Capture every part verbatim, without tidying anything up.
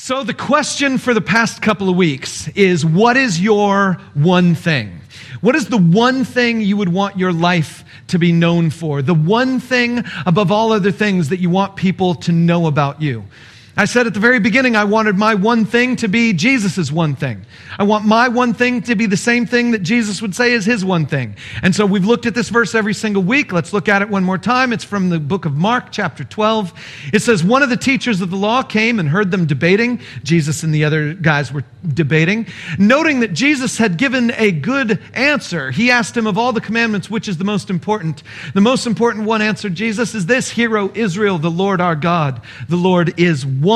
So the question for the past couple of weeks is, what is your one thing? What is the one thing you would want your life to be known for? The one thing above all other things that you want people to know about you? I said at the very beginning, I wanted my one thing to be Jesus's one thing. I want my one thing to be the same thing that Jesus would say is his one thing. And so we've looked at this verse every single week. Let's look at it one more time. It's from the book of Mark, chapter twelve. It says, one of the teachers of the law came and heard them debating. Jesus and the other guys were debating. Noting that Jesus had given a good answer, he asked him, of all the commandments, which is the most important? The most important one, answered Jesus, is this: Hear, O Israel, the Lord our God, the Lord is one.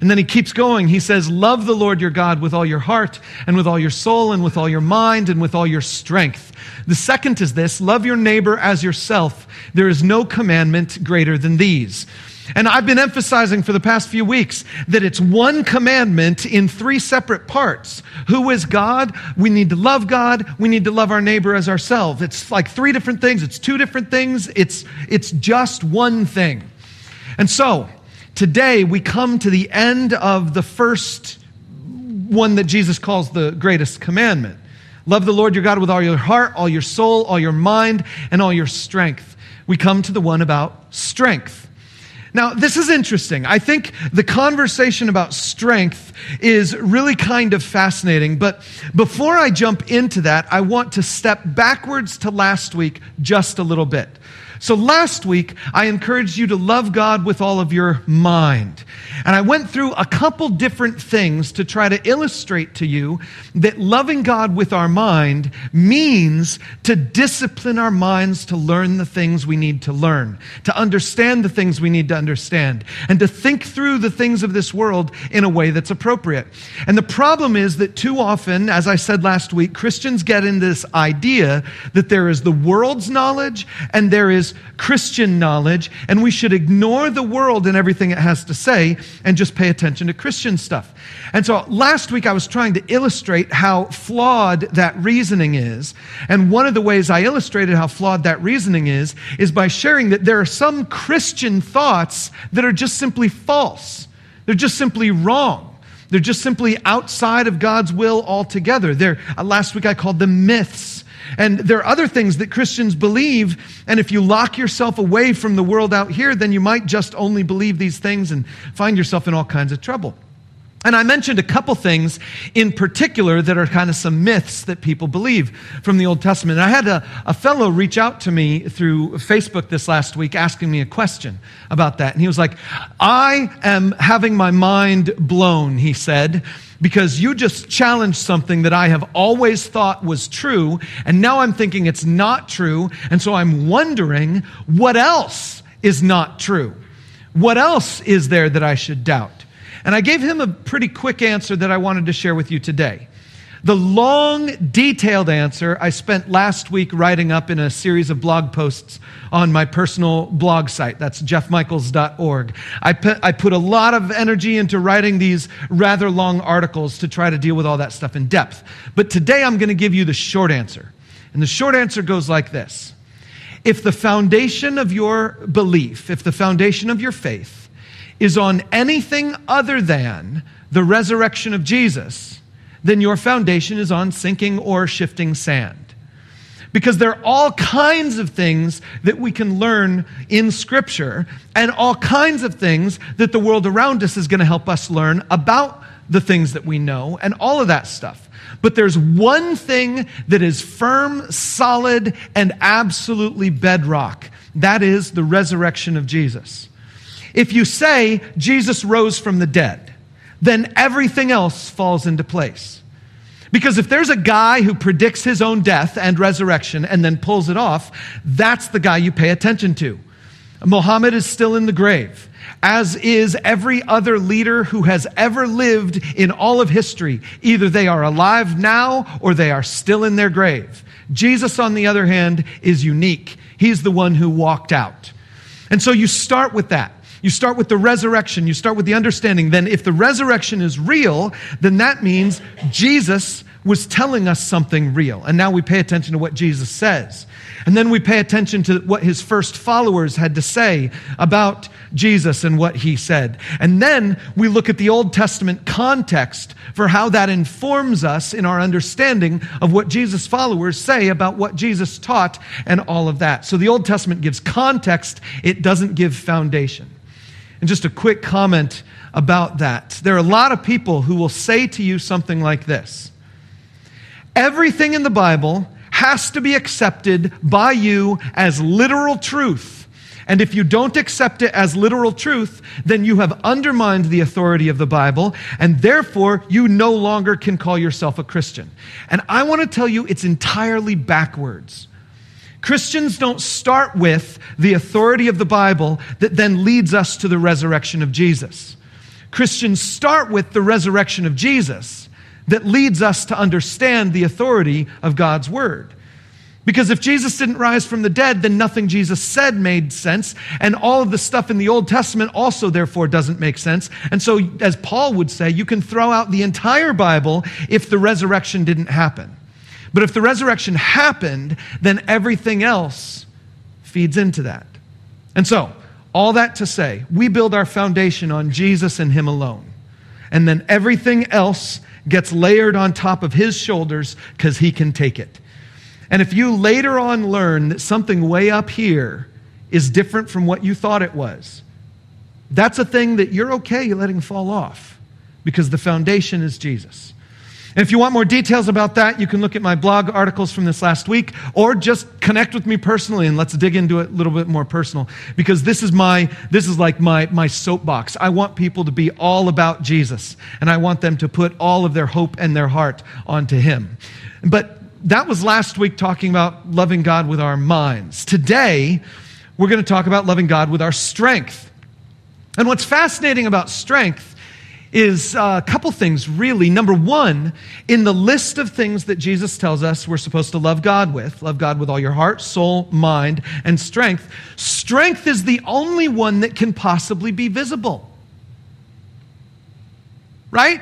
And then he keeps going. He says, love the Lord your God with all your heart and with all your soul and with all your mind and with all your strength. The second is this: love your neighbor as yourself. There is no commandment greater than these. And I've been emphasizing for the past few weeks that it's one commandment in three separate parts. Who is God? We need to love God. We need to love our neighbor as ourselves. It's like three different things. It's two different things. It's, it's just one thing. And so today we come to the end of the first one that Jesus calls the greatest commandment. Love the Lord your God with all your heart, all your soul, all your mind, and all your strength. We come to the one about strength. Now, this is interesting. I think the conversation about strength is really kind of fascinating. But before I jump into that, I want to step backwards to last week just a little bit. So last week, I encouraged you to love God with all of your mind. And I went through a couple different things to try to illustrate to you that loving God with our mind means to discipline our minds to learn the things we need to learn, to understand the things we need to understand. understand and to think through the things of this world in a way that's appropriate. And the problem is that too often, as I said last week, Christians get into this idea that there is the world's knowledge and there is Christian knowledge, and we should ignore the world and everything it has to say and just pay attention to Christian stuff. And so last week I was trying to illustrate how flawed that reasoning is. And one of the ways I illustrated how flawed that reasoning is is by sharing that there are some Christian thoughts that are just simply false. They're just simply wrong. They're just simply outside of God's will altogether. They're, uh, last week I called them myths. And there are other things that Christians believe, and if you lock yourself away from the world out here, then you might just only believe these things and find yourself in all kinds of trouble. And I mentioned a couple things in particular that are kind of some myths that people believe from the Old Testament. And I had a, a fellow reach out to me through Facebook this last week asking me a question about that. And he was like, I am having my mind blown, he said, because you just challenged something that I have always thought was true. And now I'm thinking it's not true. And so I'm wondering, what else is not true? What else is there that I should doubt? And I gave him a pretty quick answer that I wanted to share with you today. The long, detailed answer I spent last week writing up in a series of blog posts on my personal blog site. That's jeff mikels dot org. I put, I put a lot of energy into writing these rather long articles to try to deal with all that stuff in depth. But today I'm going to give you the short answer. And the short answer goes like this. If the foundation of your belief, if the foundation of your faith is on anything other than the resurrection of Jesus, then your foundation is on sinking or shifting sand. Because there are all kinds of things that we can learn in Scripture and all kinds of things that the world around us is going to help us learn about the things that we know and all of that stuff. But there's one thing that is firm, solid, and absolutely bedrock. That is the resurrection of Jesus. If you say Jesus rose from the dead, then everything else falls into place. Because if there's a guy who predicts his own death and resurrection and then pulls it off, that's the guy you pay attention to. Muhammad is still in the grave, as is every other leader who has ever lived in all of history. Either they are alive now or they are still in their grave. Jesus, on the other hand, is unique. He's the one who walked out. And so you start with that. You start with the resurrection. You start with the understanding. Then if the resurrection is real, then that means Jesus was telling us something real. And now we pay attention to what Jesus says. And then we pay attention to what his first followers had to say about Jesus and what he said. And then we look at the Old Testament context for how that informs us in our understanding of what Jesus' followers say about what Jesus taught and all of that. So the Old Testament gives context. It doesn't give foundation. And just a quick comment about that. There are a lot of people who will say to you something like this. Everything in the Bible has to be accepted by you as literal truth. And if you don't accept it as literal truth, then you have undermined the authority of the Bible, and therefore you no longer can call yourself a Christian. And I want to tell you it's entirely backwards. Christians don't start with the authority of the Bible that then leads us to the resurrection of Jesus. Christians start with the resurrection of Jesus that leads us to understand the authority of God's word. Because if Jesus didn't rise from the dead, then nothing Jesus said made sense, and all of the stuff in the Old Testament also therefore doesn't make sense. And so, as Paul would say, you can throw out the entire Bible if the resurrection didn't happen. But if the resurrection happened, then everything else feeds into that. And so, all that to say, we build our foundation on Jesus and him alone. And then everything else gets layered on top of his shoulders because he can take it. And if you later on learn that something way up here is different from what you thought it was, that's a thing that you're okay letting fall off because the foundation is Jesus. And if you want more details about that, you can look at my blog articles from this last week, or just connect with me personally and let's dig into it a little bit more personal, because this is my, this is like my, my soapbox. I want people to be all about Jesus, and I want them to put all of their hope and their heart onto him. But that was last week, talking about loving God with our minds. Today, we're going to talk about loving God with our strength. And what's fascinating about strength is a couple things, really. Number one, in the list of things that Jesus tells us we're supposed to love God with, love God with all your heart, soul, mind, and strength, strength is the only one that can possibly be visible, right?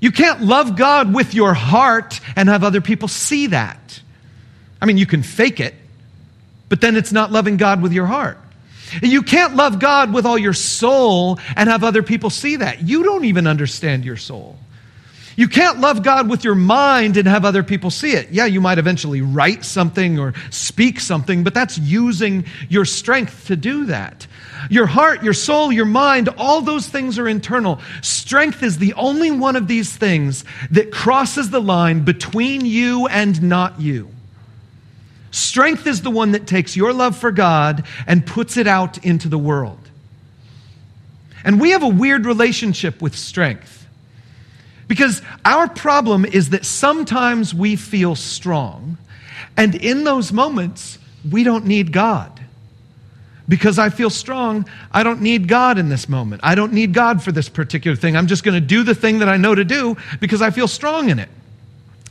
You can't love God with your heart and have other people see that. I mean, you can fake it, but then it's not loving God with your heart. You can't love God with all your soul and have other people see that. You don't even understand your soul. You can't love God with your mind and have other people see it. Yeah, you might eventually write something or speak something, but that's using your strength to do that. Your heart, your soul, your mind, all those things are internal. Strength is the only one of these things that crosses the line between you and not you. Strength is the one that takes your love for God and puts it out into the world. And we have a weird relationship with strength, because our problem is that sometimes we feel strong, and in those moments, we don't need God. Because I feel strong, I don't need God in this moment. I don't need God for this particular thing. I'm just going to do the thing that I know to do because I feel strong in it.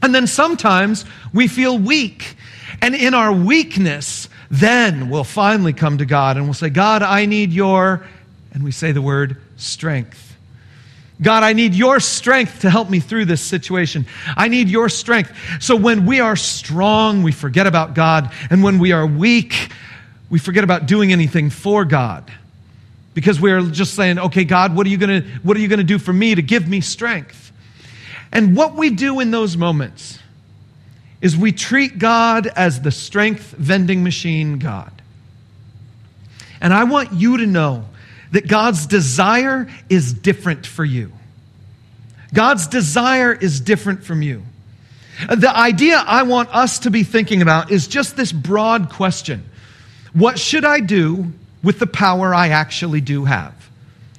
And then sometimes we feel weak. And in our weakness, then we'll finally come to God and we'll say, God, I need your, and we say the word strength. God, I need your strength to help me through this situation. I need your strength. So when we are strong, we forget about God. And when we are weak, we forget about doing anything for God. Because we're just saying, okay, God, what are you gonna, what are you gonna do for me to give me strength? And what we do in those moments is we treat God as the strength vending machine God. And I want you to know that God's desire is different for you. God's desire is different from you. The idea I want us to be thinking about is just this broad question. What should I do with the power I actually do have?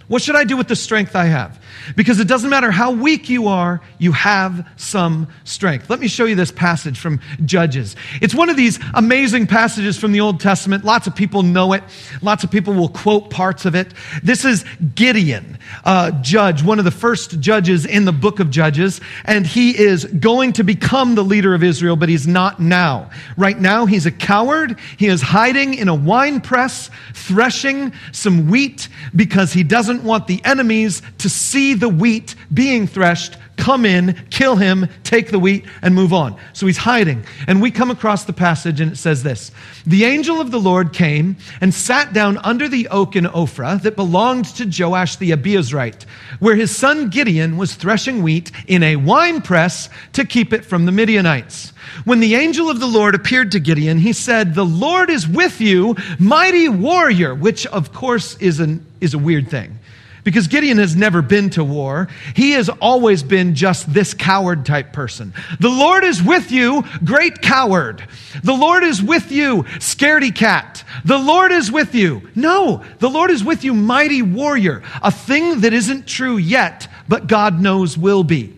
What should I do with the strength I have? Because it doesn't matter how weak you are, you have some strength. Let me show you this passage from Judges. It's one of these amazing passages from the Old Testament. Lots of people know it. Lots of people will quote parts of it. This is Gideon, a judge, one of the first judges in the book of Judges. And he is going to become the leader of Israel, but he's not now. Right now, he's a coward. He is hiding in a wine press, threshing some wheat because he doesn't want the enemies to see see the wheat being threshed, come in, kill him, take the wheat, and move on. So he's hiding. And we come across the passage, and it says this: the angel of the Lord came and sat down under the oak in Ophrah that belonged to Joash the Abiezrite, where his son Gideon was threshing wheat in a winepress to keep it from the Midianites. When the angel of the Lord appeared to Gideon, he said, "The Lord is with you, mighty warrior," which of course is an is a weird thing, because Gideon has never been to war. He has always been just this coward type person. The Lord is with you, great coward. The Lord is with you, scaredy cat. The Lord is with you. No, the Lord is with you, mighty warrior. A thing that isn't true yet, but God knows will be.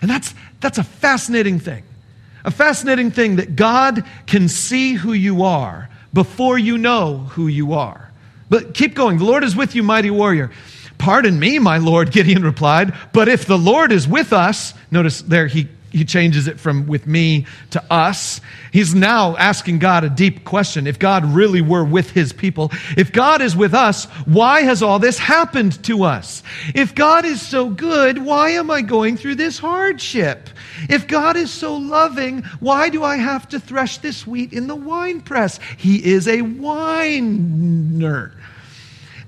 And that's that's a fascinating thing. A fascinating thing that God can see who you are before you know who you are. But keep going. The Lord is with you, mighty warrior. "Pardon me, my Lord," Gideon replied, "but if the Lord is with us," notice there he, he changes it from "with me" to "us." He's now asking God a deep question. If God really were with his people, if God is with us, why has all this happened to us? If God is so good, why am I going through this hardship? If God is so loving, why do I have to thresh this wheat in the winepress? He is a winer.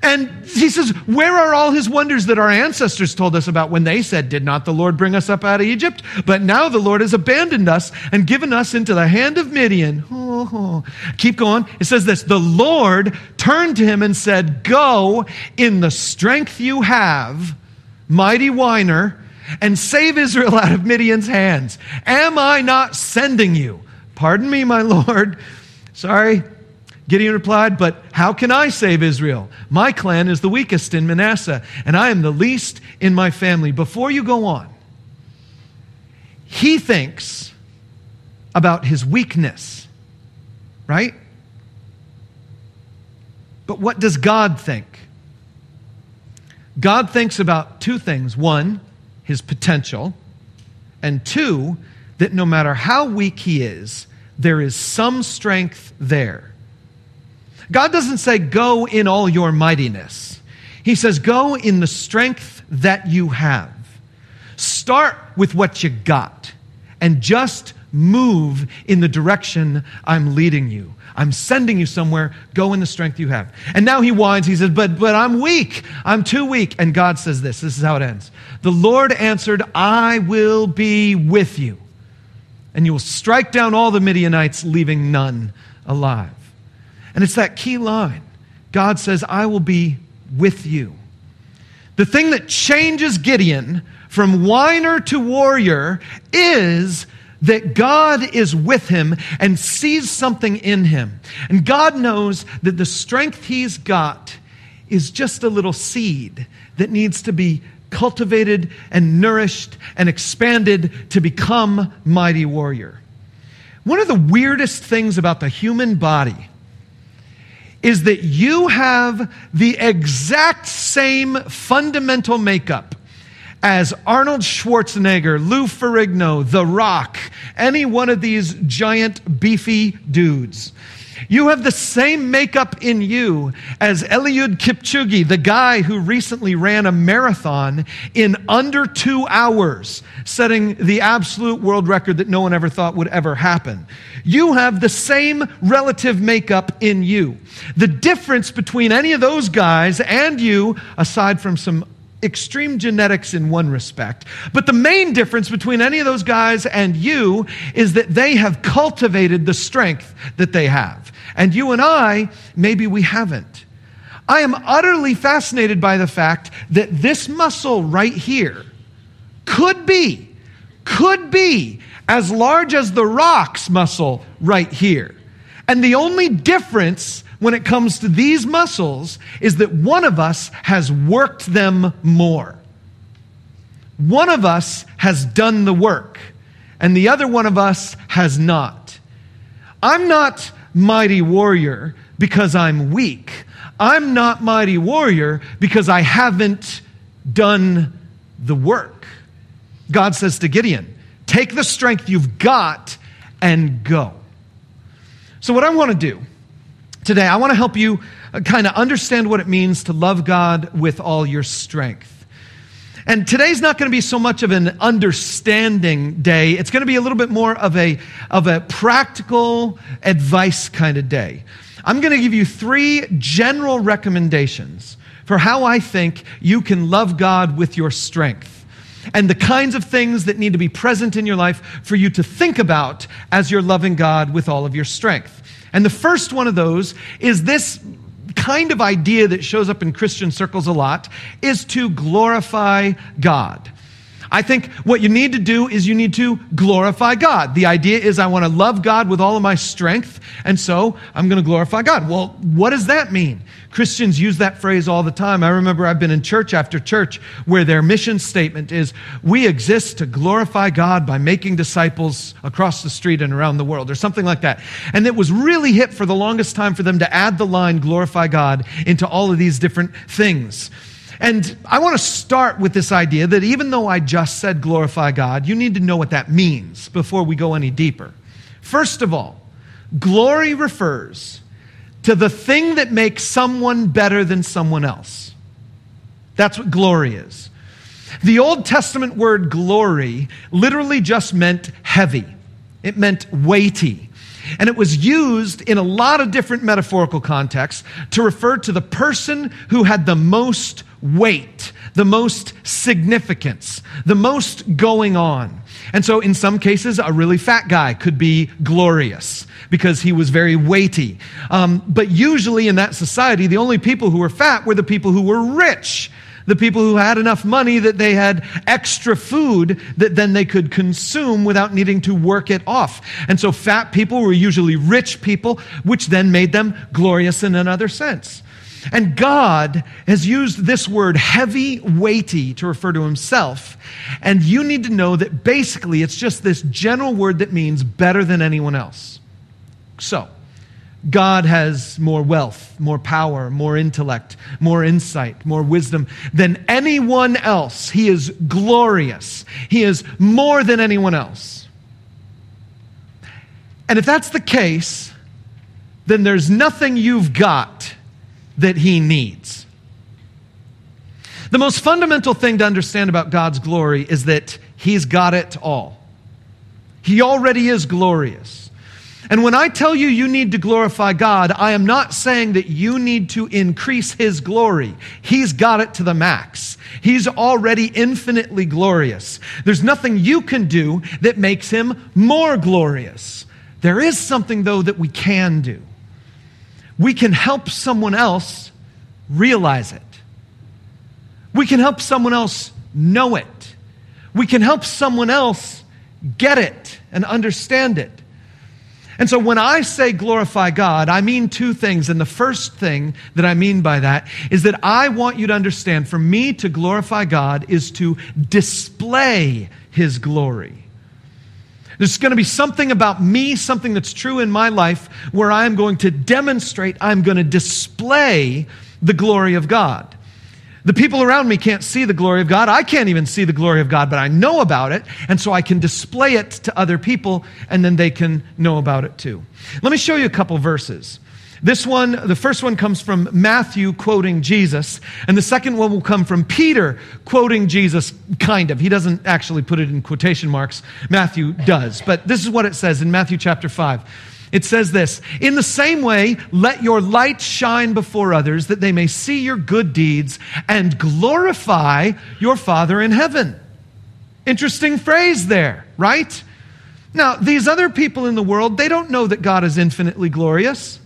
And he says, where are all his wonders that our ancestors told us about when they said, "Did not the Lord bring us up out of Egypt? But now the Lord has abandoned us and given us into the hand of Midian." Oh, oh. Keep going. It says this: "The Lord turned to him and said, 'Go in the strength you have, mighty whiner, and save Israel out of Midian's hands. Am I not sending you?' 'Pardon me, my Lord. Sorry,' Gideon replied, 'but how can I save Israel? My clan is the weakest in Manasseh, and I am the least in my family.'" Before you go on, he thinks about his weakness, right? But what does God think? God thinks about two things. One, his potential. And two, that no matter how weak he is, there is some strength there. God doesn't say, "Go in all your mightiness." He says, "Go in the strength that you have." Start with what you got and just move in the direction I'm leading you. I'm sending you somewhere. Go in the strength you have. And now he whines. He says, but, but I'm weak. I'm too weak. And God says this. This is how it ends. "The Lord answered, 'I will be with you, and you will strike down all the Midianites, leaving none alive.'" And it's that key line. God says, "I will be with you." The thing that changes Gideon from whiner to warrior is that God is with him and sees something in him. And God knows that the strength he's got is just a little seed that needs to be cultivated and nourished and expanded to become mighty warrior. One of the weirdest things about the human body is that you have the exact same fundamental makeup as Arnold Schwarzenegger, Lou Ferrigno, The Rock, any one of these giant beefy dudes. You have the same makeup in you as Eliud Kipchoge, the guy who recently ran a marathon in under two hours, setting the absolute world record that no one ever thought would ever happen. You have the same relative makeup in you. The difference between any of those guys and you, aside from some extreme genetics in one respect, but the main difference between any of those guys and you is that they have cultivated the strength that they have. And you and I, maybe we haven't. I am utterly fascinated by the fact that this muscle right here could be, could be as large as the Rock's muscle right here. And the only difference when it comes to these muscles is that one of us has worked them more. One of us has done the work, and the other one of us has not. I'm not mighty warrior because I'm weak. I'm not mighty warrior because I haven't done the work. God says to Gideon, "Take the strength you've got and go." So what I want to do today, I want to help you kind of understand what it means to love God with all your strength. And today's not going to be so much of an understanding day. It's going to be a little bit more of a, of a practical advice kind of day. I'm going to give you three general recommendations for how I think you can love God with your strength and the kinds of things that need to be present in your life for you to think about as you're loving God with all of your strength. And the first one of those is this kind of idea that shows up in Christian circles a lot, is to glorify God. I think what you need to do is you need to glorify God. The idea is I want to love God with all of my strength, and so I'm going to glorify God. Well, what does that mean? Christians use that phrase all the time. I remember I've been in church after church where their mission statement is, we exist to glorify God by making disciples across the street and around the world, or something like that. And it was really hip for the longest time for them to add the line, glorify God, into all of these different things. And I want to start with this idea that even though I just said glorify God, you need to know what that means before we go any deeper. First of all, glory refers to the thing that makes someone better than someone else. That's what glory is. The Old Testament word glory literally just meant heavy. It meant weighty. And it was used in a lot of different metaphorical contexts to refer to the person who had the most weight, the most significance, the most going on. And so in some cases, a really fat guy could be glorious because he was very weighty. Um, but usually in that society, the only people who were fat were the people who were rich, the people who had enough money that they had extra food that then they could consume without needing to work it off. And so fat people were usually rich people, which then made them glorious in another sense. And God has used this word heavy, weighty to refer to himself. And you need to know that basically it's just this general word that means better than anyone else. So God has more wealth, more power, more intellect, more insight, more wisdom than anyone else. He is glorious. He is more than anyone else. And if that's the case, then there's nothing you've got that he needs. The most fundamental thing to understand about God's glory is that he's got it all. He already is glorious. And when I tell you you need to glorify God, I am not saying that you need to increase his glory. He's got it to the max. He's already infinitely glorious. There's nothing you can do that makes him more glorious. There is something, though, that we can do. We can help someone else realize it. We can help someone else know it. We can help someone else get it and understand it. And so when I say glorify God, I mean two things. And the first thing that I mean by that is that I want you to understand, for me to glorify God is to display his glory. There's going to be something about me, something that's true in my life, where I'm going to demonstrate, I'm going to display the glory of God. The people around me can't see the glory of God. I can't even see the glory of God, but I know about it, and so I can display it to other people, and then they can know about it too. Let me show you a couple verses. This one, the first one comes from Matthew quoting Jesus, and the second one will come from Peter quoting Jesus, kind of. He doesn't actually put it in quotation marks. Matthew does, but this is what it says in Matthew chapter five. It says this, "In the same way, let your light shine before others, that they may see your good deeds and glorify your Father in heaven." Interesting phrase there, right? Now, these other people in the world, they don't know that God is infinitely glorious.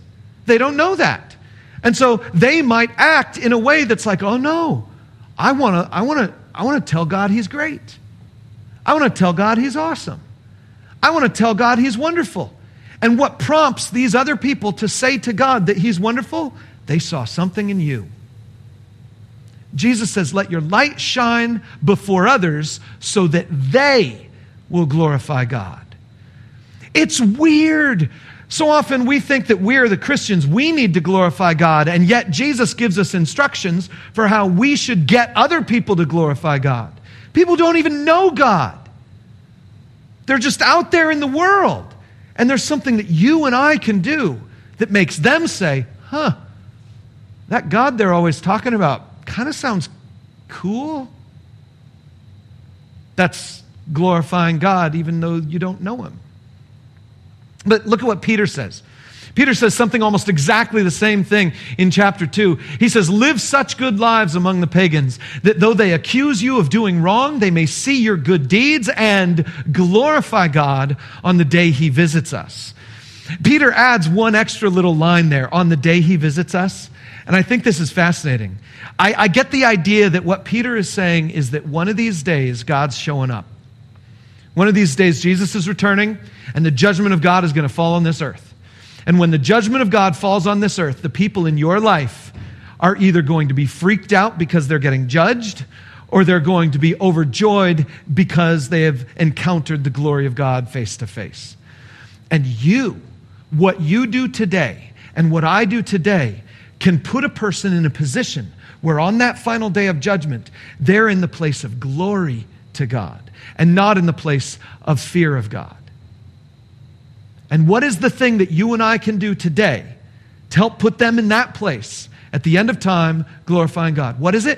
They don't know that. And so they might act in a way that's like, oh no, I want to I want to I want to tell God he's great. I want to tell God he's awesome. I want to tell God he's wonderful. And what prompts these other people to say to God that he's wonderful? They saw something in you. Jesus says, let your light shine before others so that they will glorify God. It's weird. So often we think that we are the Christians, we need to glorify God, and yet Jesus gives us instructions for how we should get other people to glorify God. People don't even know God. They're just out there in the world. And there's something that you and I can do that makes them say, huh, that God they're always talking about kind of sounds cool. That's glorifying God even though you don't know him. But look at what Peter says. Peter says something almost exactly the same thing in chapter two. He says, live such good lives among the pagans that though they accuse you of doing wrong, they may see your good deeds and glorify God on the day he visits us. Peter adds one extra little line there, on the day he visits us. And I think this is fascinating. I, I get the idea that what Peter is saying is that one of these days, God's showing up. One of these days, Jesus is returning, and the judgment of God is going to fall on this earth. And when the judgment of God falls on this earth, the people in your life are either going to be freaked out because they're getting judged, or they're going to be overjoyed because they have encountered the glory of God face to face. And you, what you do today and what I do today can put a person in a position where on that final day of judgment, they're in the place of glory to God and not in the place of fear of God. And what is the thing that you and I can do today to help put them in that place at the end of time, glorifying God? What is it?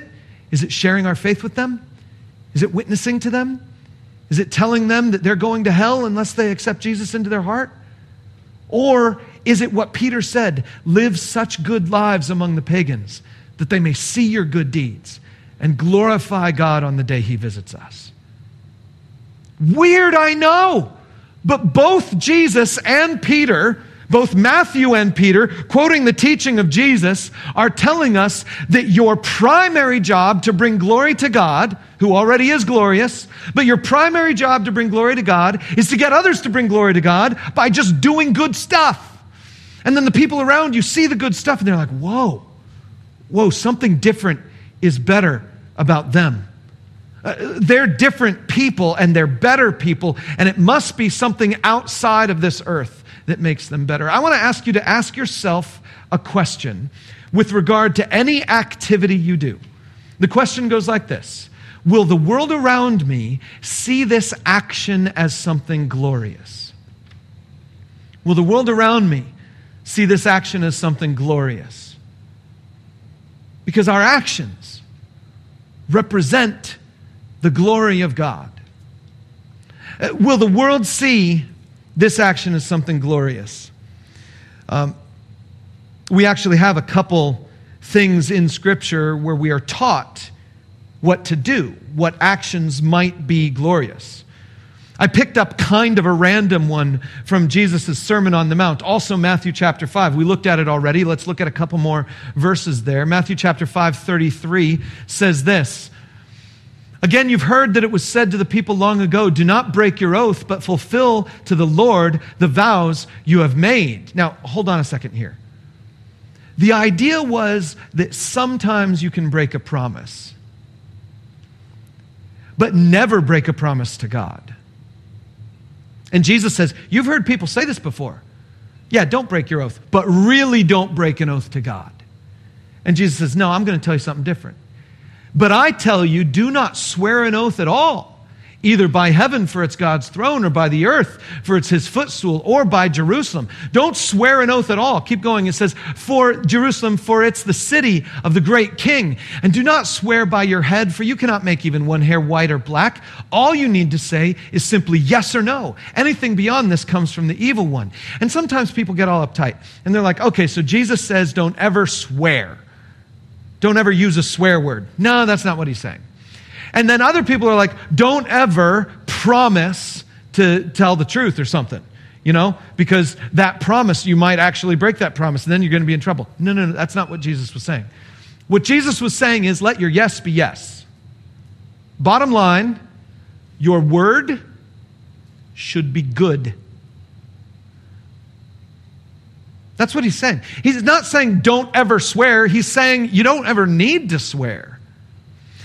Is it sharing our faith with them? Is it witnessing to them? Is it telling them that they're going to hell unless they accept Jesus into their heart? Or is it what Peter said, live such good lives among the pagans that they may see your good deeds and glorify God on the day he visits us? Weird, I know. But both Jesus and Peter, both Matthew and Peter, quoting the teaching of Jesus, are telling us that your primary job to bring glory to God, who already is glorious, but your primary job to bring glory to God is to get others to bring glory to God by just doing good stuff. And then the people around you see the good stuff and they're like, whoa, whoa, something different is better about them. Uh, they're different people and they're better people, and it must be something outside of this earth that makes them better. I want to ask you to ask yourself a question with regard to any activity you do. The question goes like this: will the world around me see this action as something glorious? Will the world around me see this action as something glorious? Because our actions represent the glory of God. Will the world see this action as something glorious? Um, we actually have a couple things in Scripture where we are taught what to do, what actions might be glorious. I picked up kind of a random one from Jesus' Sermon on the Mount, also Matthew chapter five. We looked at it already. Let's look at a couple more verses there. Matthew chapter five thirty-three says this: again, you've heard that it was said to the people long ago, do not break your oath, but fulfill to the Lord the vows you have made. Now, hold on a second here. The idea was that sometimes you can break a promise, but never break a promise to God. And Jesus says, you've heard people say this before. Yeah, don't break your oath, but really don't break an oath to God. And Jesus says, no, I'm going to tell you something different. But I tell you, do not swear an oath at all, either by heaven, for it's God's throne, or by the earth, for it's his footstool, or by Jerusalem. Don't swear an oath at all. Keep going. It says, for Jerusalem, for it's the city of the great king. And do not swear by your head, for you cannot make even one hair white or black. All you need to say is simply yes or no. Anything beyond this comes from the evil one. And sometimes people get all uptight, and they're like, okay, so Jesus says don't ever swear. Don't ever use a swear word. No, that's not what he's saying. And then other people are like, don't ever promise to tell the truth or something, you know, because that promise, you might actually break that promise and then you're going to be in trouble. No, no, no, that's not what Jesus was saying. What Jesus was saying is let your yes be yes. Bottom line, your word should be good. That's what he's saying. He's not saying don't ever swear. He's saying you don't ever need to swear.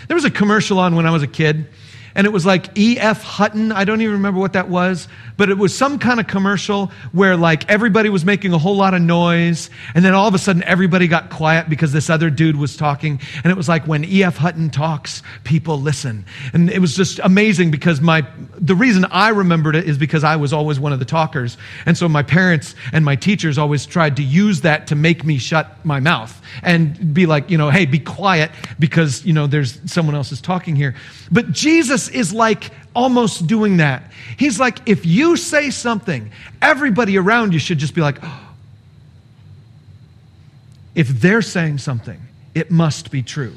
There was a commercial on when I was a kid, and it was like E F. Hutton. I don't even remember what that was, but it was some kind of commercial where like everybody was making a whole lot of noise, and then all of a sudden everybody got quiet because this other dude was talking, and it was like when E F. Hutton talks, people listen. And it was just amazing because my the reason I remembered it is because I was always one of the talkers, and so my parents and my teachers always tried to use that to make me shut my mouth and be like, you know, hey, be quiet because, you know, there's someone else is talking here. But Jesus Jesus is like almost doing that. He's like, if you say something, everybody around you should just be like, oh. If they're saying something, it must be true.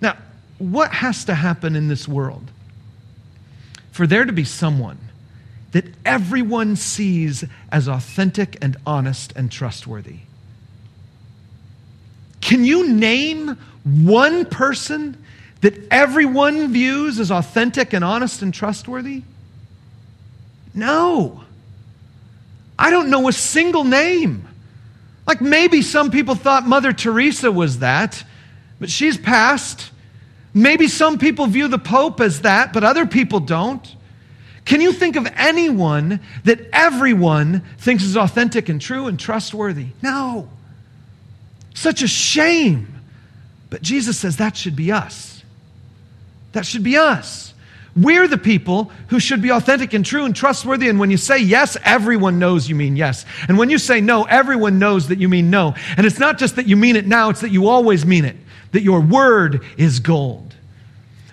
Now, what has to happen in this world for there to be someone that everyone sees as authentic and honest and trustworthy? Can you name one person that everyone views as authentic and honest and trustworthy? No. I don't know a single name. Like maybe some people thought Mother Teresa was that, but she's passed. Maybe some people view the Pope as that, but other people don't. Can you think of anyone that everyone thinks is authentic and true and trustworthy? No. Such a shame. But Jesus says that should be us. That should be us. We're the people who should be authentic and true and trustworthy. And when you say yes, everyone knows you mean yes. And when you say no, everyone knows that you mean no. And it's not just that you mean it now, it's that you always mean it, that your word is gold.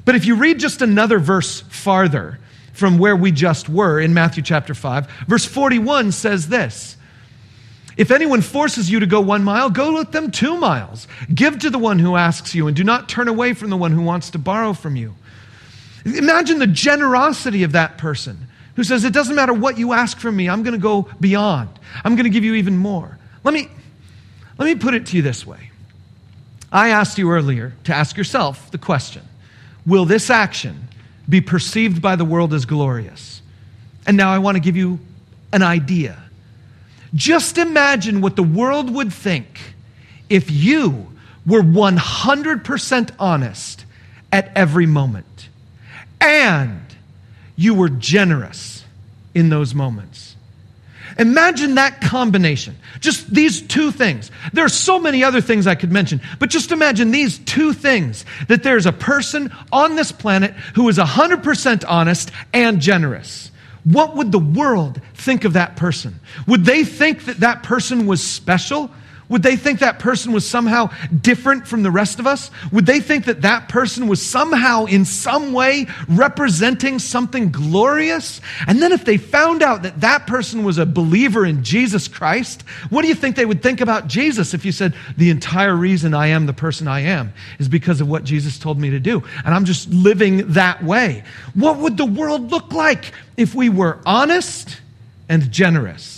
But if you read just another verse farther from where we just were in Matthew chapter five, verse forty-one says this: if anyone forces you to go one mile, go with them two miles. Give to the one who asks you, and do not turn away from the one who wants to borrow from you. Imagine the generosity of that person who says, it doesn't matter what you ask from me, I'm going to go beyond. I'm going to give you even more. Let me, let me put it to you this way. I asked you earlier to ask yourself the question, will this action be perceived by the world as glorious? And now I want to give you an idea. Just imagine what the world would think if you were one hundred percent honest at every moment and you were generous in those moments. Imagine that combination. Just these two things. There are so many other things I could mention, but just imagine these two things, that there's a person on this planet who is one hundred percent honest and generous. What would the world think of that person? Would they think that that person was special? Would they think that person was somehow different from the rest of us? Would they think that that person was somehow in some way representing something glorious? And then if they found out that that person was a believer in Jesus Christ, what do you think they would think about Jesus if you said, the entire reason I am the person I am is because of what Jesus told me to do, and I'm just living that way? What would the world look like if we were honest and generous?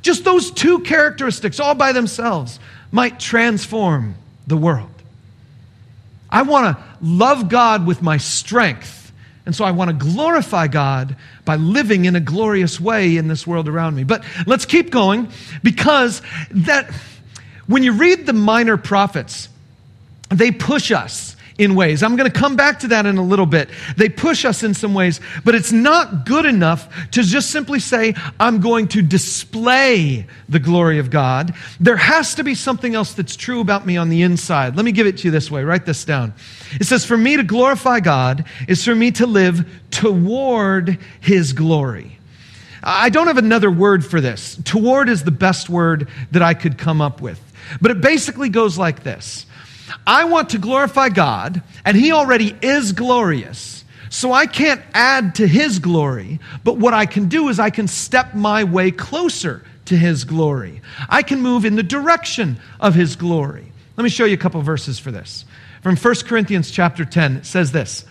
Just those two characteristics all by themselves might transform the world. I want to love God with my strength, and so I want to glorify God by living in a glorious way in this world around me. But let's keep going, because that when you read the minor prophets, they push us in ways. I'm going to come back to that in a little bit. They push us in some ways, but it's not good enough to just simply say, I'm going to display the glory of God. There has to be something else that's true about me on the inside. Let me give it to you this way. Write this down. It says, for me to glorify God is for me to live toward his glory. I don't have another word for this. Toward is the best word that I could come up with. But it basically goes like this. I want to glorify God, and he already is glorious, so I can't add to his glory, but what I can do is I can step my way closer to his glory. I can move in the direction of his glory. Let me show you a couple verses for this. From First Corinthians chapter ten, it says this: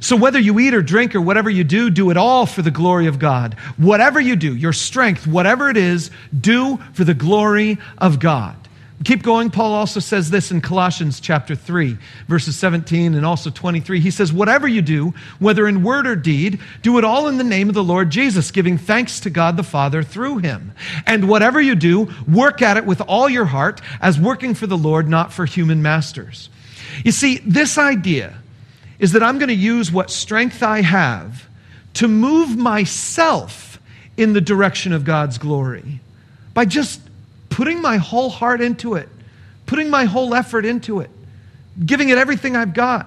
so whether you eat or drink or whatever you do, do it all for the glory of God. Whatever you do, your strength, whatever it is, do for the glory of God. Keep going. Paul also says this in Colossians chapter three, verses seventeen and also twenty-three. He says, whatever you do, whether in word or deed, do it all in the name of the Lord Jesus, giving thanks to God the Father through him. And whatever you do, work at it with all your heart, as working for the Lord, not for human masters. You see, this idea is that I'm going to use what strength I have to move myself in the direction of God's glory by just putting my whole heart into it, putting my whole effort into it, giving it everything I've got.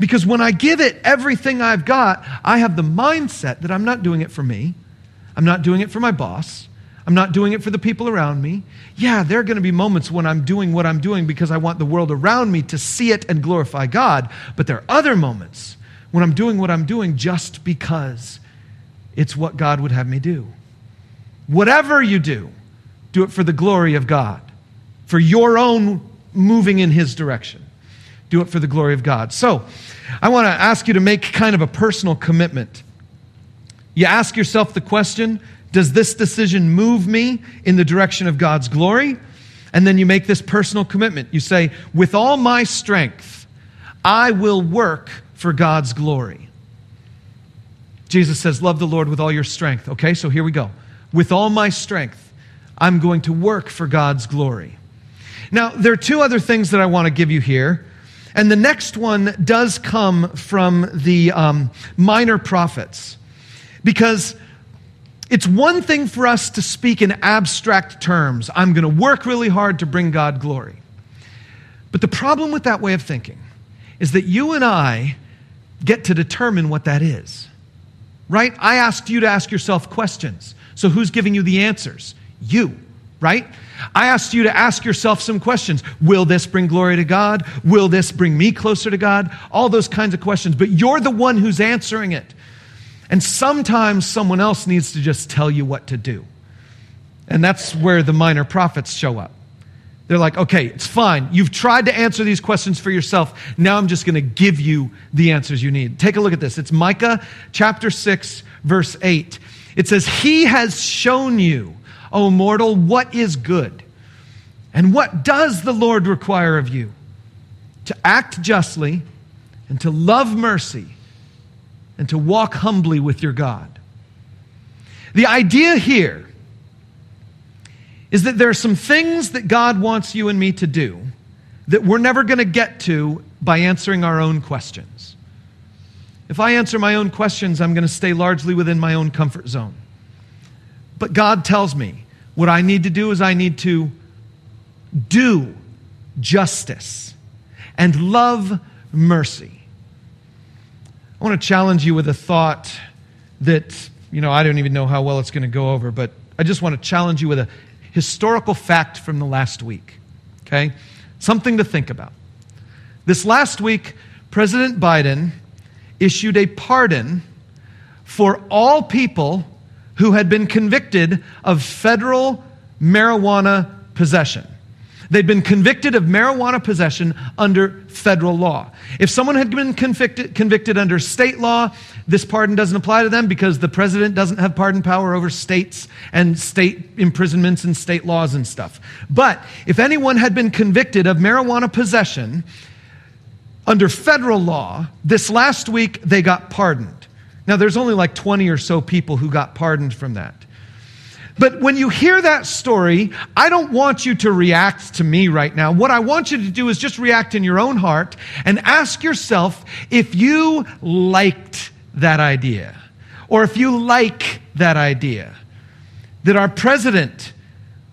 Because when I give it everything I've got, I have the mindset that I'm not doing it for me. I'm not doing it for my boss. I'm not doing it for the people around me. Yeah, there are going to be moments when I'm doing what I'm doing because I want the world around me to see it and glorify God. But there are other moments when I'm doing what I'm doing just because it's what God would have me do. Whatever you do, do it for the glory of God, for your own moving in His direction. Do it for the glory of God. So I want to ask you to make kind of a personal commitment. You ask yourself the question, does this decision move me in the direction of God's glory? And then you make this personal commitment. You say, with all my strength, I will work for God's glory. Jesus says, love the Lord with all your strength. Okay, so here we go. With all my strength, I'm going to work for God's glory. Now, there are two other things that I want to give you here. And the next one does come from the um, minor prophets, because it's one thing for us to speak in abstract terms. I'm going to work really hard to bring God glory. But the problem with that way of thinking is that you and I get to determine what that is, right? I asked you to ask yourself questions. So who's giving you the answers? You. Right? I asked you to ask yourself some questions. Will this bring glory to God? Will this bring me closer to God? All those kinds of questions. But you're the one who's answering it. And sometimes someone else needs to just tell you what to do. And that's where the minor prophets show up. They're like, okay, it's fine. You've tried to answer these questions for yourself. Now I'm just going to give you the answers you need. Take a look at this. It's Micah chapter six, verse eight. It says, He has shown you, O mortal, what is good? And what does the Lord require of you? To act justly and to love mercy and to walk humbly with your God. The idea here is that there are some things that God wants you and me to do that we're never going to get to by answering our own questions. If I answer my own questions, I'm going to stay largely within my own comfort zone. But God tells me what I need to do is I need to do justice and love mercy. I want to challenge you with a thought that, you know, I don't even know how well it's going to go over, but I just want to challenge you with a historical fact from the last week, okay? Something to think about. This last week, President Biden issued a pardon for all people who had been convicted of federal marijuana possession. They'd been convicted of marijuana possession under federal law. If someone had been convicted, convicted under state law, this pardon doesn't apply to them because the president doesn't have pardon power over states and state imprisonments and state laws and stuff. But if anyone had been convicted of marijuana possession under federal law, this last week they got pardoned. Now, there's only like twenty or so people who got pardoned from that. But when you hear that story, I don't want you to react to me right now. What I want you to do is just react in your own heart and ask yourself if you liked that idea, or if you like that idea, that our president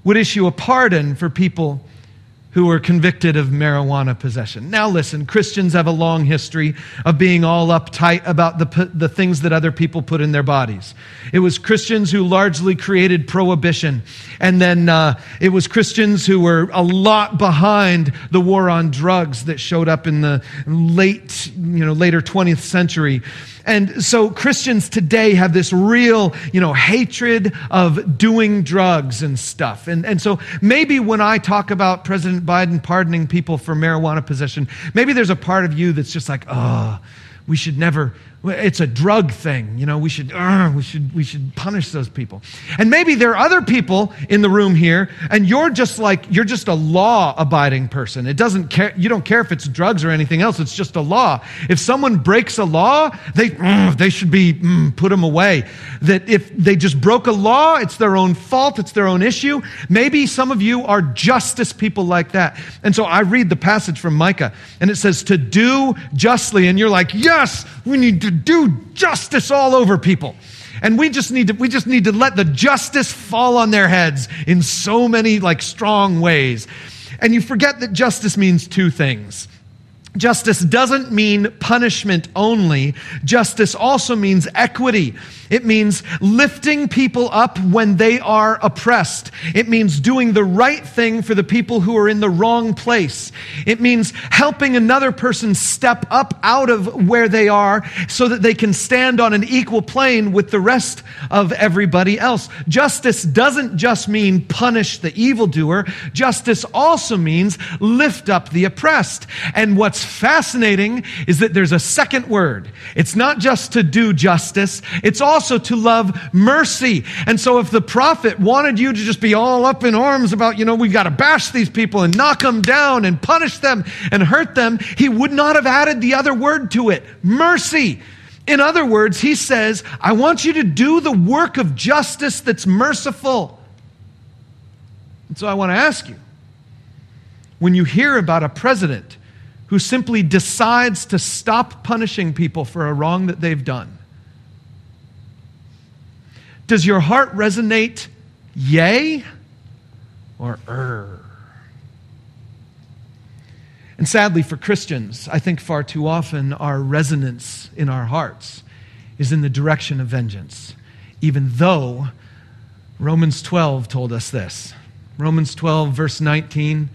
would issue a pardon for people who were convicted of marijuana possession. Now listen, Christians have a long history of being all uptight about the the things that other people put in their bodies. It was Christians who largely created prohibition, and then uh, it was Christians who were a lot behind the war on drugs that showed up in the late, you know, later twentieth century. And so Christians today have this real, you know, hatred of doing drugs and stuff. And and so maybe when I talk about President Biden pardoning people for marijuana possession, maybe there's a part of you that's just like, oh, we should never, it's a drug thing, you know, we should, uh, we should, we should punish those people. And maybe there are other people in the room here, and you're just like, you're just a law-abiding person. It doesn't care, you don't care if it's drugs or anything else, it's just a law. If someone breaks a law, they, uh, they should be, mm, put them away. That if they just broke a law, it's their own fault, it's their own issue. Maybe some of you are justice people like that. And so I read the passage from Micah, and it says, to do justly, and you're like, yeah, yes, we need to do justice all over people. And we just need to, we just need to let the justice fall on their heads in so many like strong ways. And you forget that justice means two things. Justice doesn't mean punishment only. Justice also means equity. It means lifting people up when they are oppressed. It means doing the right thing for the people who are in the wrong place. It means helping another person step up out of where they are so that they can stand on an equal plane with the rest of everybody else. Justice doesn't just mean punish the evildoer. Justice also means lift up the oppressed. And what's What's fascinating is that there's a second word. It's not just to do justice, it's also to love mercy. And so if the prophet wanted you to just be all up in arms about, you know, we've got to bash these people and knock them down and punish them and hurt them, he would not have added the other word to it, mercy. In other words, he says, I want you to do the work of justice that's merciful. And so I want to ask you, when you hear about a president who simply decides to stop punishing people for a wrong that they've done, does your heart resonate yay or err? And sadly for Christians, I think far too often our resonance in our hearts is in the direction of vengeance, even though Romans twelve told us this. Romans twelve, verse nineteen,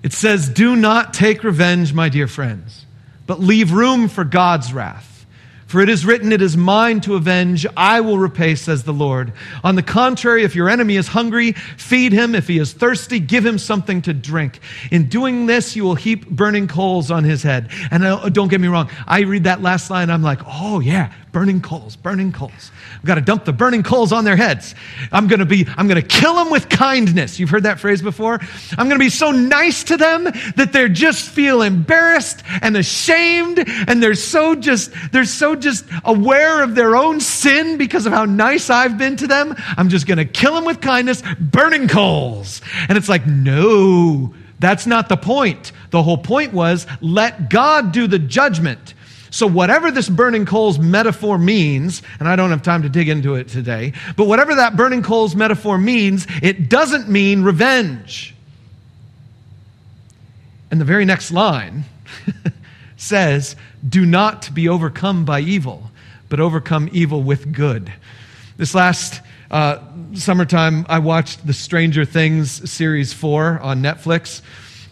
it says, do not take revenge, my dear friends, but leave room for God's wrath. For it is written, it is mine to avenge, I will repay, says the Lord. On the contrary, if your enemy is hungry, feed him. If he is thirsty, give him something to drink. In doing this, you will heap burning coals on his head. And I, don't get me wrong, I read that last line, I'm like, oh yeah, burning coals, burning coals. I've got to dump the burning coals on their heads. I'm going to be, I'm going to kill them with kindness. You've heard that phrase before. I'm going to be so nice to them that they just feel embarrassed and ashamed, and they're so just, they're so just aware of their own sin because of how nice I've been to them. I'm just going to kill them with kindness, burning coals. And it's like, no, that's not the point. The whole point was let God do the judgment. So whatever this burning coals metaphor means, and I don't have time to dig into it today, but whatever that burning coals metaphor means, it doesn't mean revenge. And the very next line says, do not be overcome by evil, but overcome evil with good. This last uh, summertime, I watched the Stranger Things series four on Netflix,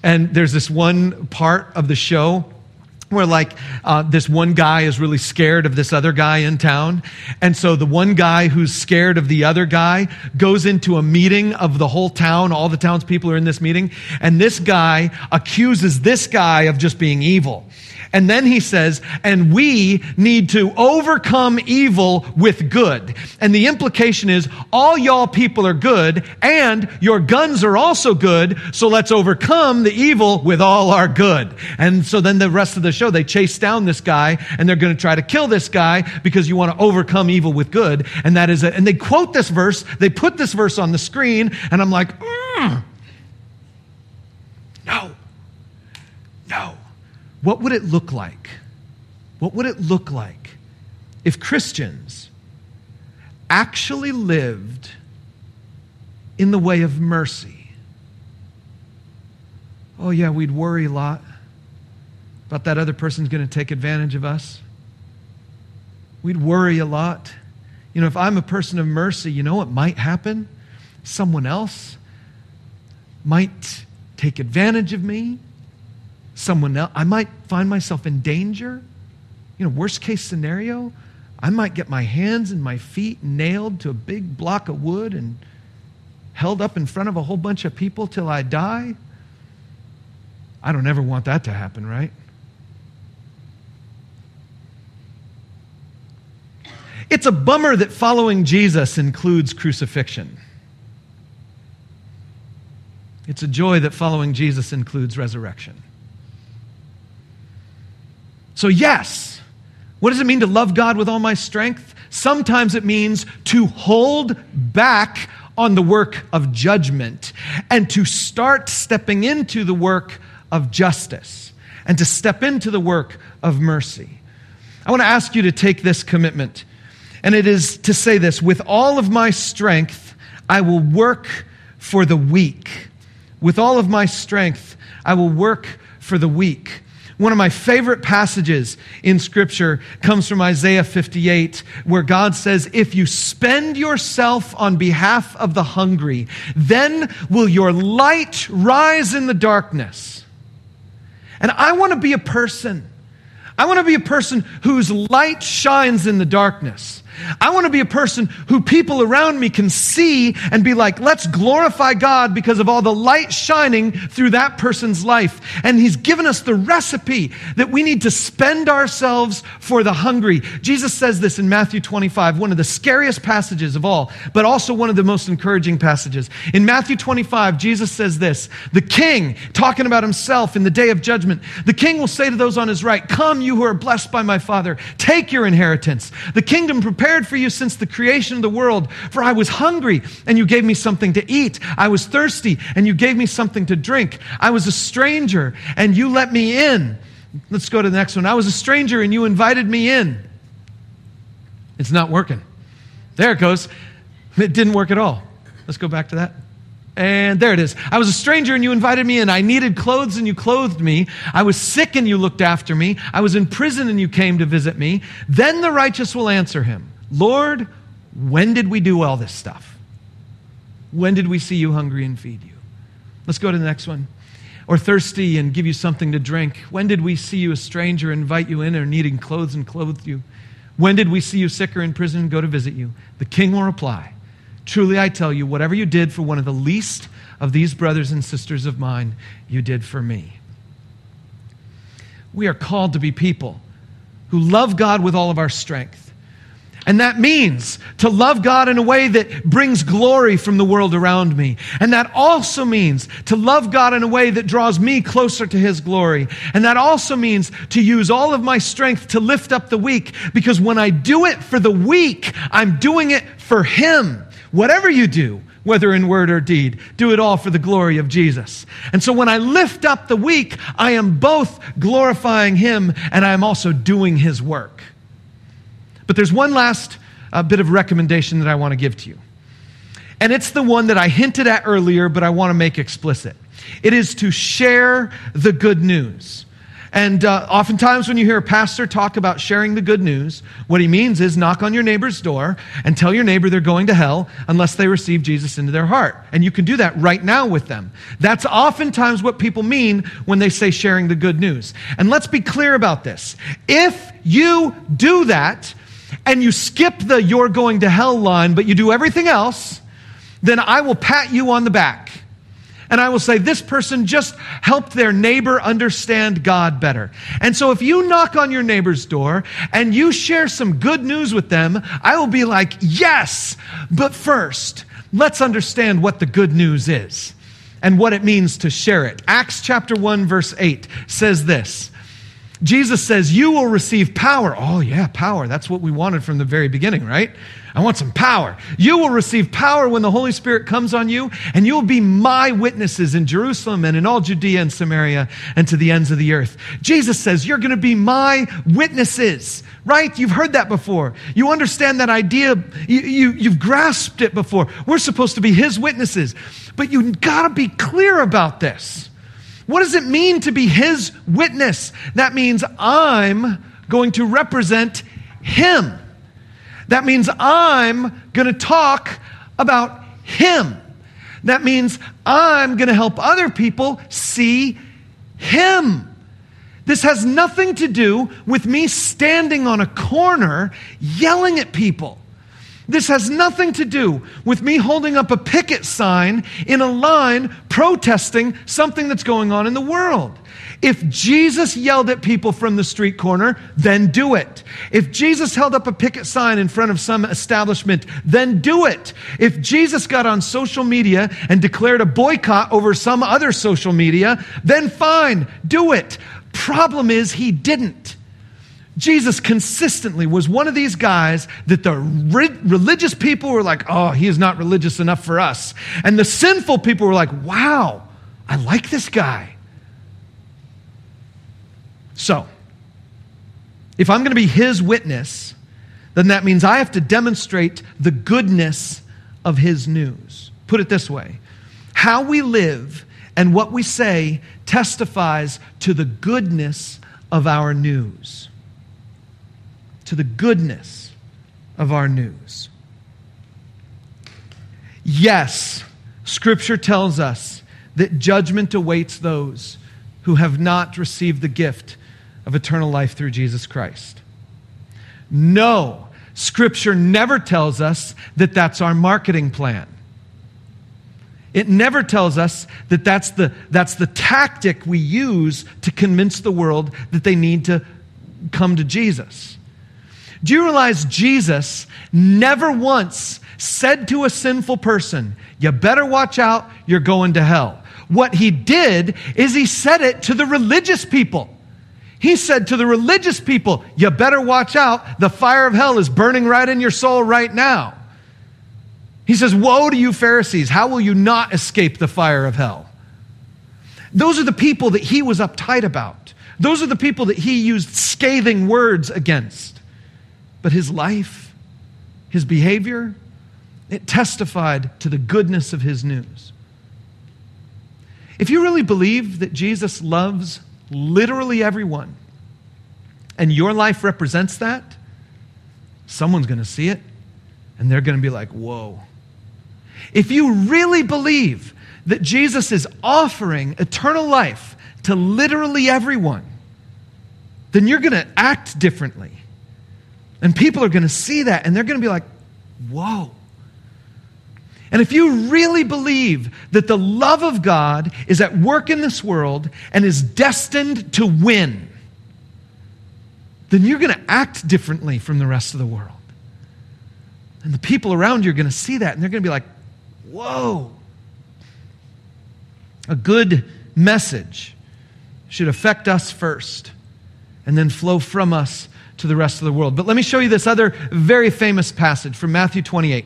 and there's this one part of the show where like uh, this one guy is really scared of this other guy in town. And so the one guy who's scared of the other guy goes into a meeting of the whole town. All the townspeople are in this meeting. And this guy accuses this guy of just being evil. And then he says, and we need to overcome evil with good. And the implication is all y'all people are good and your guns are also good. So let's overcome the evil with all our good. And so then the rest of the show, they chase down this guy and they're going to try to kill this guy because you want to overcome evil with good. And that is it. And they quote this verse. They put this verse on the screen and I'm like, mm. no, no. What would it look like? What would it look like if Christians actually lived in the way of mercy? Oh yeah, we'd worry a lot about that other person's going to take advantage of us. We'd worry a lot. You know, if I'm a person of mercy, you know what might happen? Someone else might take advantage of me. Someone else, I might find myself in danger. You know, worst case scenario, I might get my hands and my feet nailed to a big block of wood and held up in front of a whole bunch of people till I die. I don't ever want that to happen, right? It's a bummer that following Jesus includes crucifixion. It's a joy that following Jesus includes resurrection. So yes, what does it mean to love God with all my strength? Sometimes it means to hold back on the work of judgment and to start stepping into the work of justice and to step into the work of mercy. I want to ask you to take this commitment, and it is to say this: with all of my strength, I will work for the weak. With all of my strength, I will work for the weak. One of my favorite passages in Scripture comes from Isaiah fifty-eight, where God says, if you spend yourself on behalf of the hungry, then will your light rise in the darkness. And I want to be a person. I want to be a person whose light shines in the darkness. I want to be a person who people around me can see and be like, let's glorify God because of all the light shining through that person's life. And he's given us the recipe that we need to spend ourselves for the hungry. Jesus says this in Matthew twenty-five, one of the scariest passages of all, but also one of the most encouraging passages. In Matthew twenty-five, Jesus says this, the king, talking about himself in the day of judgment, the king will say to those on his right, come, you who are blessed by my Father, take your inheritance. The kingdom prepared prepared for you since the creation of the world. For I was hungry, and you gave me something to eat. I was thirsty, and you gave me something to drink. I was a stranger, and you let me in. Let's go to the next one. I was a stranger, and you invited me in. It's not working. There it goes. It didn't work at all. Let's go back to that. And there it is. I was a stranger and you invited me in. I needed clothes and you clothed me. I was sick and you looked after me. I was in prison and you came to visit me. Then the righteous will answer him, Lord, when did we do all this stuff? When did we see you hungry and feed you? Let's go to the next one. Or thirsty and give you something to drink. When did we see you a stranger, invite you in, or needing clothes and clothe you? When did we see you sick or in prison and go to visit you? The king will reply, truly, I tell you, whatever you did for one of the least of these brothers and sisters of mine, you did for me. We are called to be people who love God with all of our strength. And that means to love God in a way that brings glory from the world around me. And that also means to love God in a way that draws me closer to his glory. And that also means to use all of my strength to lift up the weak. Because when I do it for the weak, I'm doing it for him. Whatever you do, whether in word or deed, do it all for the glory of Jesus. And so when I lift up the weak, I am both glorifying him and I am also doing his work. But there's one last uh, bit of recommendation that I want to give to you. And it's the one that I hinted at earlier, but I want to make explicit. It is to share the good news. And uh, oftentimes when you hear a pastor talk about sharing the good news, what he means is knock on your neighbor's door and tell your neighbor they're going to hell unless they receive Jesus into their heart. And you can do that right now with them. That's oftentimes what people mean when they say sharing the good news. And let's be clear about this. If you do that and you skip the you're going to hell line, but you do everything else, then I will pat you on the back. And I will say, this person just helped their neighbor understand God better. And so if you knock on your neighbor's door and you share some good news with them, I will be like, yes, but first, let's understand what the good news is and what it means to share it. Acts chapter one, verse eight says this. Jesus says, you will receive power. Oh yeah, power. That's what we wanted from the very beginning, right? I want some power. You will receive power when the Holy Spirit comes on you, and you will be my witnesses in Jerusalem and in all Judea and Samaria and to the ends of the earth. Jesus says, you're going to be my witnesses, right? You've heard that before. You understand that idea. You, you, you've grasped it before. We're supposed to be his witnesses, but you've got to be clear about this. What does it mean to be his witness? That means I'm going to represent him. That means I'm going to talk about him. That means I'm going to help other people see him. This has nothing to do with me standing on a corner yelling at people. This has nothing to do with me holding up a picket sign in a line protesting something that's going on in the world. If Jesus yelled at people from the street corner, then do it. If Jesus held up a picket sign in front of some establishment, then do it. If Jesus got on social media and declared a boycott over some other social media, then fine, do it. Problem is, he didn't. Jesus consistently was one of these guys that the re- religious people were like, oh, he is not religious enough for us. And the sinful people were like, wow, I like this guy. So, if I'm going to be his witness, then that means I have to demonstrate the goodness of his news. Put it this way, how we live and what we say testifies to the goodness of our news, to the goodness of our news. Yes, Scripture tells us that judgment awaits those who have not received the gift of eternal life through Jesus Christ. No, Scripture never tells us that that's our marketing plan. It never tells us that that's the, that's the tactic we use to convince the world that they need to come to Jesus. Do you realize Jesus never once said to a sinful person, "You better watch out, you're going to hell"? What he did is he said it to the religious people. He said to the religious people, "You better watch out, the fire of hell is burning right in your soul right now." He says, "Woe to you Pharisees, how will you not escape the fire of hell?" Those are the people that he was uptight about. Those are the people that he used scathing words against. But his life, his behavior, it testified to the goodness of his news. If you really believe that Jesus loves literally everyone, and your life represents that, someone's going to see it, and they're going to be like, "Whoa." If you really believe that Jesus is offering eternal life to literally everyone, then you're going to act differently. And people are going to see that, and they're going to be like, "Whoa." And if you really believe that the love of God is at work in this world and is destined to win, then you're going to act differently from the rest of the world. And the people around you are going to see that, and they're going to be like, "Whoa." A good message should affect us first and then flow from us to the rest of the world. But let me show you this other very famous passage from Matthew twenty-eight.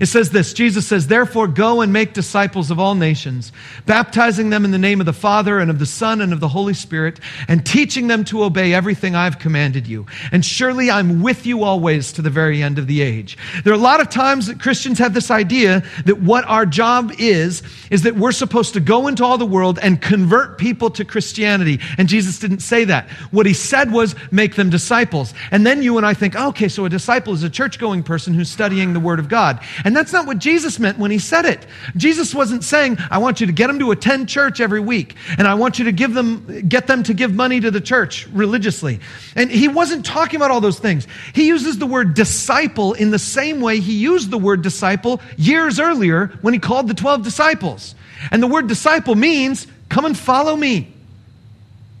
It says this, Jesus says, "Therefore go and make disciples of all nations, baptizing them in the name of the Father and of the Son and of the Holy Spirit, and teaching them to obey everything I've commanded you. And surely I'm with you always to the very end of the age." There are a lot of times that Christians have this idea that what our job is, is that we're supposed to go into all the world and convert people to Christianity. And Jesus didn't say that. What he said was, make them disciples. And then you and I think, oh, okay, so a disciple is a church-going person who's studying the Word of God. And that's not what Jesus meant when he said it. Jesus wasn't saying, "I want you to get them to attend church every week, and I want you to give them, get them to give money to the church religiously." And he wasn't talking about all those things. He uses the word disciple in the same way he used the word disciple years earlier when he called the twelve disciples. And the word disciple means, come and follow me.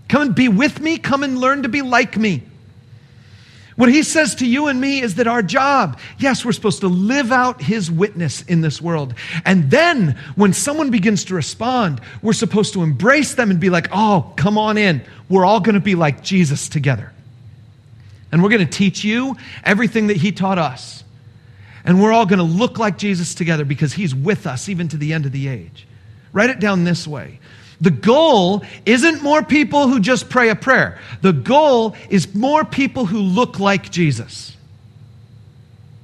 Come and be with me. Come and learn to be like me. What he says to you and me is that our job, yes, we're supposed to live out his witness in this world. And then when someone begins to respond, we're supposed to embrace them and be like, "Oh, come on in. We're all going to be like Jesus together. And we're going to teach you everything that he taught us. And we're all going to look like Jesus together because he's with us even to the end of the age." Write it down this way. The goal isn't more people who just pray a prayer. The goal is more people who look like Jesus.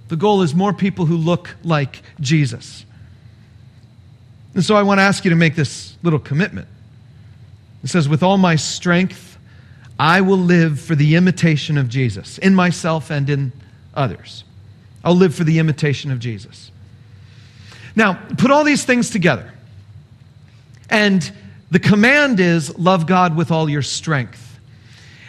The goal is more people who look like Jesus. And so I want to ask you to make this little commitment. It says, with all my strength, I will live for the imitation of Jesus, in myself and in others. I'll live for the imitation of Jesus. Now, put all these things together. And the command is, love God with all your strength.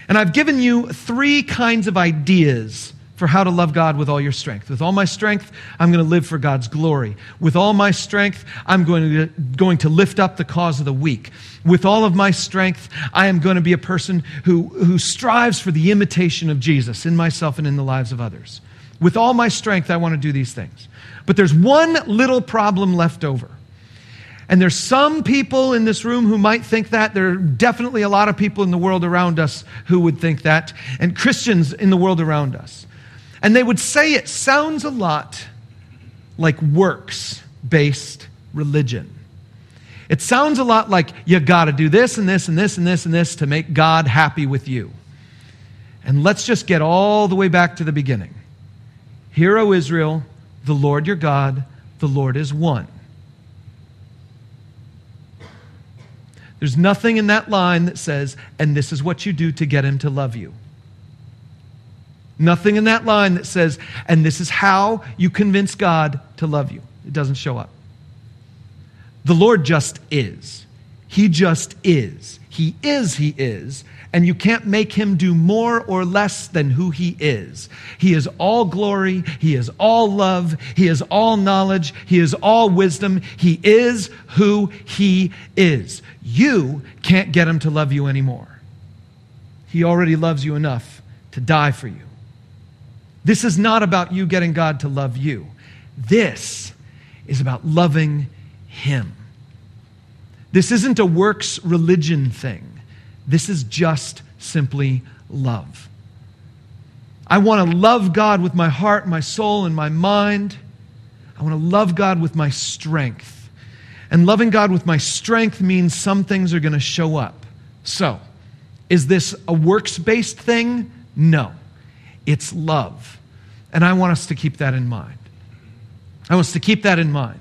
And I've given you three kinds of ideas for how to love God with all your strength. With all my strength, I'm going to live for God's glory. With all my strength, I'm going to, going to lift up the cause of the weak. With all of my strength, I am going to be a person who, who strives for the imitation of Jesus in myself and in the lives of others. With all my strength, I want to do these things. But there's one little problem left over. And there's some people in this room who might think that. There are definitely a lot of people in the world around us who would think that, and Christians in the world around us. And they would say it sounds a lot like works-based religion. It sounds a lot like you got to do this and this and this and this and this to make God happy with you. And let's just get all the way back to the beginning. Hear, O Israel, the Lord your God, the Lord is one. There's nothing in that line that says, and this is what you do to get him to love you. Nothing in that line that says, and this is how you convince God to love you. It doesn't show up. The Lord just is. He just is. He is, he is. And you can't make him do more or less than who he is. He is all glory. He is all love. He is all knowledge. He is all wisdom. He is who he is. You can't get him to love you anymore. He already loves you enough to die for you. This is not about you getting God to love you. This is about loving him. This isn't a works religion thing. This is just simply love. I want to love God with my heart, my soul, and my mind. I want to love God with my strength. And loving God with my strength means some things are going to show up. So, is this a works-based thing? No. It's love. And I want us to keep that in mind. I want us to keep that in mind.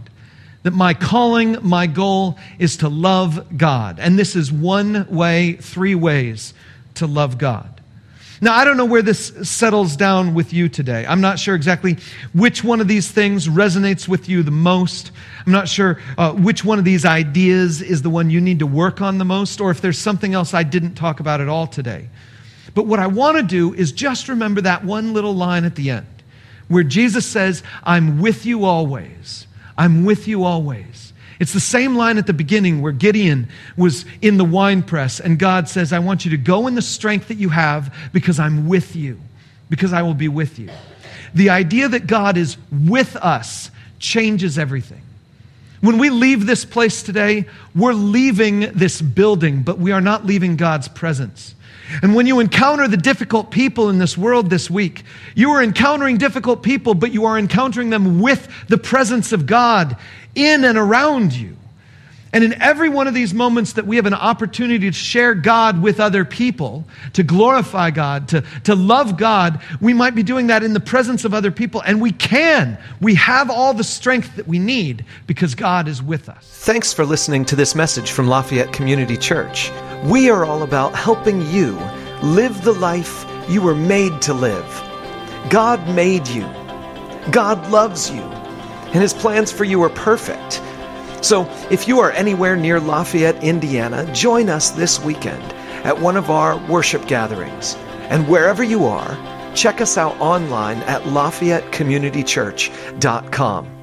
That my calling, my goal is to love God. And this is one way, three ways to love God. Now, I don't know where this settles down with you today. I'm not sure exactly which one of these things resonates with you the most. I'm not sure uh, which one of these ideas is the one you need to work on the most, or if there's something else I didn't talk about at all today. But what I want to do is just remember that one little line at the end where Jesus says, I'm with you always. I'm with you always. It's the same line at the beginning where Gideon was in the wine press and God says, I want you to go in the strength that you have because I'm with you, because I will be with you. The idea that God is with us changes everything. When we leave this place today, we're leaving this building, but we are not leaving God's presence. And when you encounter the difficult people in this world this week, you are encountering difficult people, but you are encountering them with the presence of God in and around you. And in every one of these moments that we have an opportunity to share God with other people, to glorify God, to, to love God, we might be doing that in the presence of other people. And we can. We have all the strength that we need because God is with us. Thanks for listening to this message from Lafayette Community Church. We are all about helping you live the life you were made to live. God made you. God loves you. And his plans for you are perfect. So if you are anywhere near Lafayette, Indiana, join us this weekend at one of our worship gatherings. And wherever you are, check us out online at Lafayette Community Church dot com.